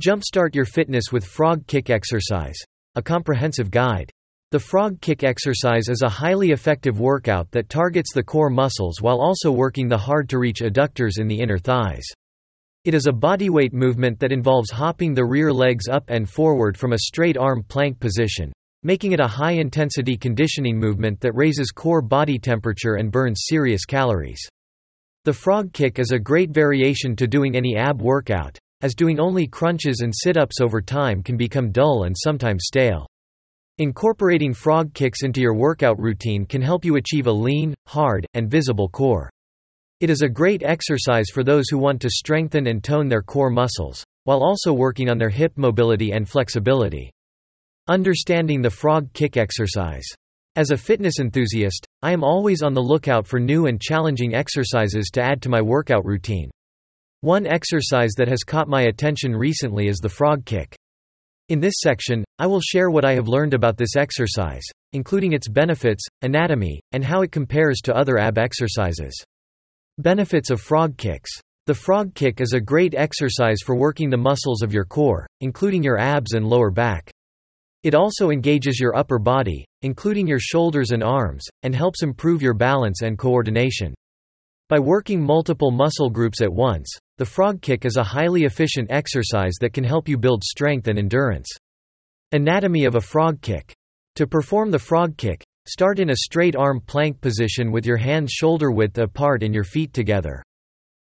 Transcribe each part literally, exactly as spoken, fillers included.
Jumpstart your fitness with frog kick exercise. A comprehensive guide. The frog kick exercise is a highly effective workout that targets the core muscles while also working the hard-to-reach adductors in the inner thighs. It is a bodyweight movement that involves hopping the rear legs up and forward from a straight arm plank position, making it a high-intensity conditioning movement that raises core body temperature and burns serious calories. The frog kick is a great variation to doing any ab workout, as doing only crunches and sit-ups over time can become dull and sometimes stale. Incorporating frog kicks into your workout routine can help you achieve a lean, hard, and visible core. It is a great exercise for those who want to strengthen and tone their core muscles, while also working on their hip mobility and flexibility. Understanding the frog kick exercise. As a fitness enthusiast, I am always on the lookout for new and challenging exercises to add to my workout routine. One exercise that has caught my attention recently is the frog kick. In this section, I will share what I have learned about this exercise, including its benefits, anatomy, and how it compares to other ab exercises. Benefits of frog kicks. The frog kick is a great exercise for working the muscles of your core, including your abs and lower back. It also engages your upper body, including your shoulders and arms, and helps improve your balance and coordination. By working multiple muscle groups at once, the frog kick is a highly efficient exercise that can help you build strength and endurance. Anatomy of a frog kick. To perform the frog kick, start in a straight arm plank position with your hands shoulder width apart and your feet together.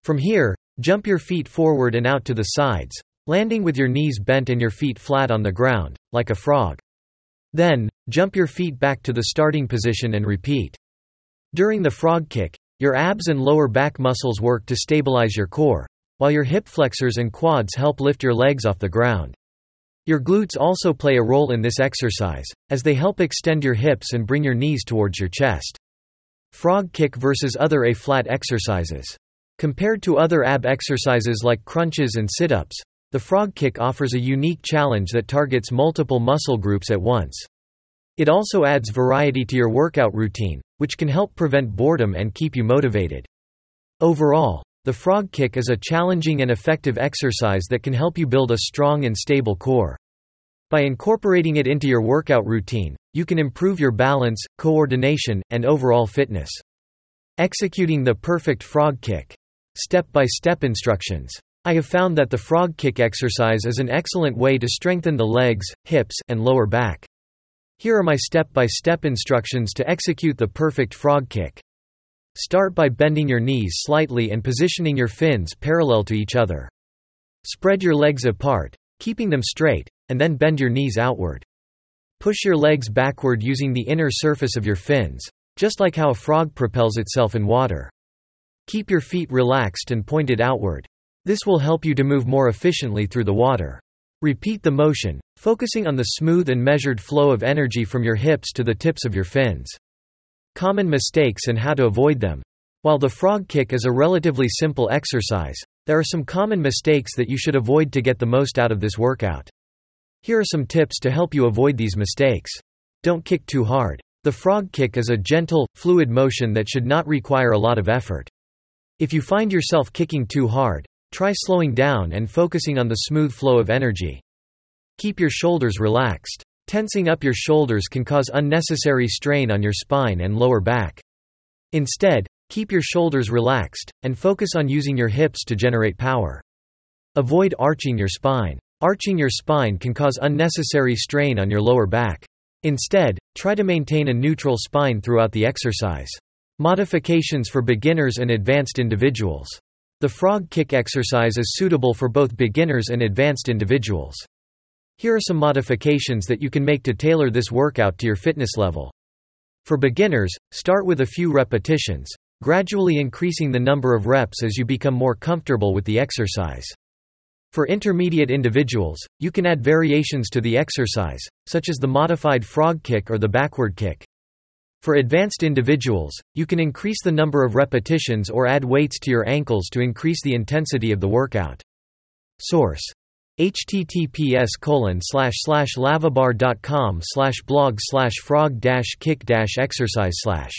From here, jump your feet forward and out to the sides, landing with your knees bent and your feet flat on the ground, like a frog. Then, jump your feet back to the starting position and repeat. During the frog kick, your abs and lower back muscles work to stabilize your core, while your hip flexors and quads help lift your legs off the ground. Your glutes also play a role in this exercise, as they help extend your hips and bring your knees towards your chest. Frog kick versus other A-flat exercises. Compared to other ab exercises like crunches and sit-ups, the frog kick offers a unique challenge that targets multiple muscle groups at once. It also adds variety to your workout routine, which can help prevent boredom and keep you motivated. Overall, the frog kick is a challenging and effective exercise that can help you build a strong and stable core. By incorporating it into your workout routine, you can improve your balance, coordination, and overall fitness. Executing the perfect frog kick. Step-by-step instructions. I have found that the frog kick exercise is an excellent way to strengthen the legs, hips, and lower back. Here are my step-by-step instructions to execute the perfect frog kick. Start by bending your knees slightly and positioning your fins parallel to each other. Spread your legs apart, keeping them straight, and then bend your knees outward. Push your legs backward using the inner surface of your fins, just like how a frog propels itself in water. Keep your feet relaxed and pointed outward. This will help you to move more efficiently through the water. Repeat the motion, focusing on the smooth and measured flow of energy from your hips to the tips of your fins. Common mistakes and how to avoid them. While the frog kick is a relatively simple exercise, there are some common mistakes that you should avoid to get the most out of this workout. Here are some tips to help you avoid these mistakes. Don't kick too hard. The frog kick is a gentle, fluid motion that should not require a lot of effort. If you find yourself kicking too hard, try slowing down and focusing on the smooth flow of energy. Keep your shoulders relaxed. Tensing up your shoulders can cause unnecessary strain on your spine and lower back. Instead, keep your shoulders relaxed, and focus on using your hips to generate power. Avoid arching your spine. Arching your spine can cause unnecessary strain on your lower back. Instead, try to maintain a neutral spine throughout the exercise. Modifications for beginners and advanced individuals. The frog kick exercise is suitable for both beginners and advanced individuals. Here are some modifications that you can make to tailor this workout to your fitness level. For beginners, start with a few repetitions, gradually increasing the number of reps as you become more comfortable with the exercise. For intermediate individuals, you can add variations to the exercise, such as the modified frog kick or the backward kick. For advanced individuals, you can increase the number of repetitions or add weights to your ankles to increase the intensity of the workout. Source: H T T P S colon slash slash lavabar dot com slash blog slash frog dash kick dash exercise slash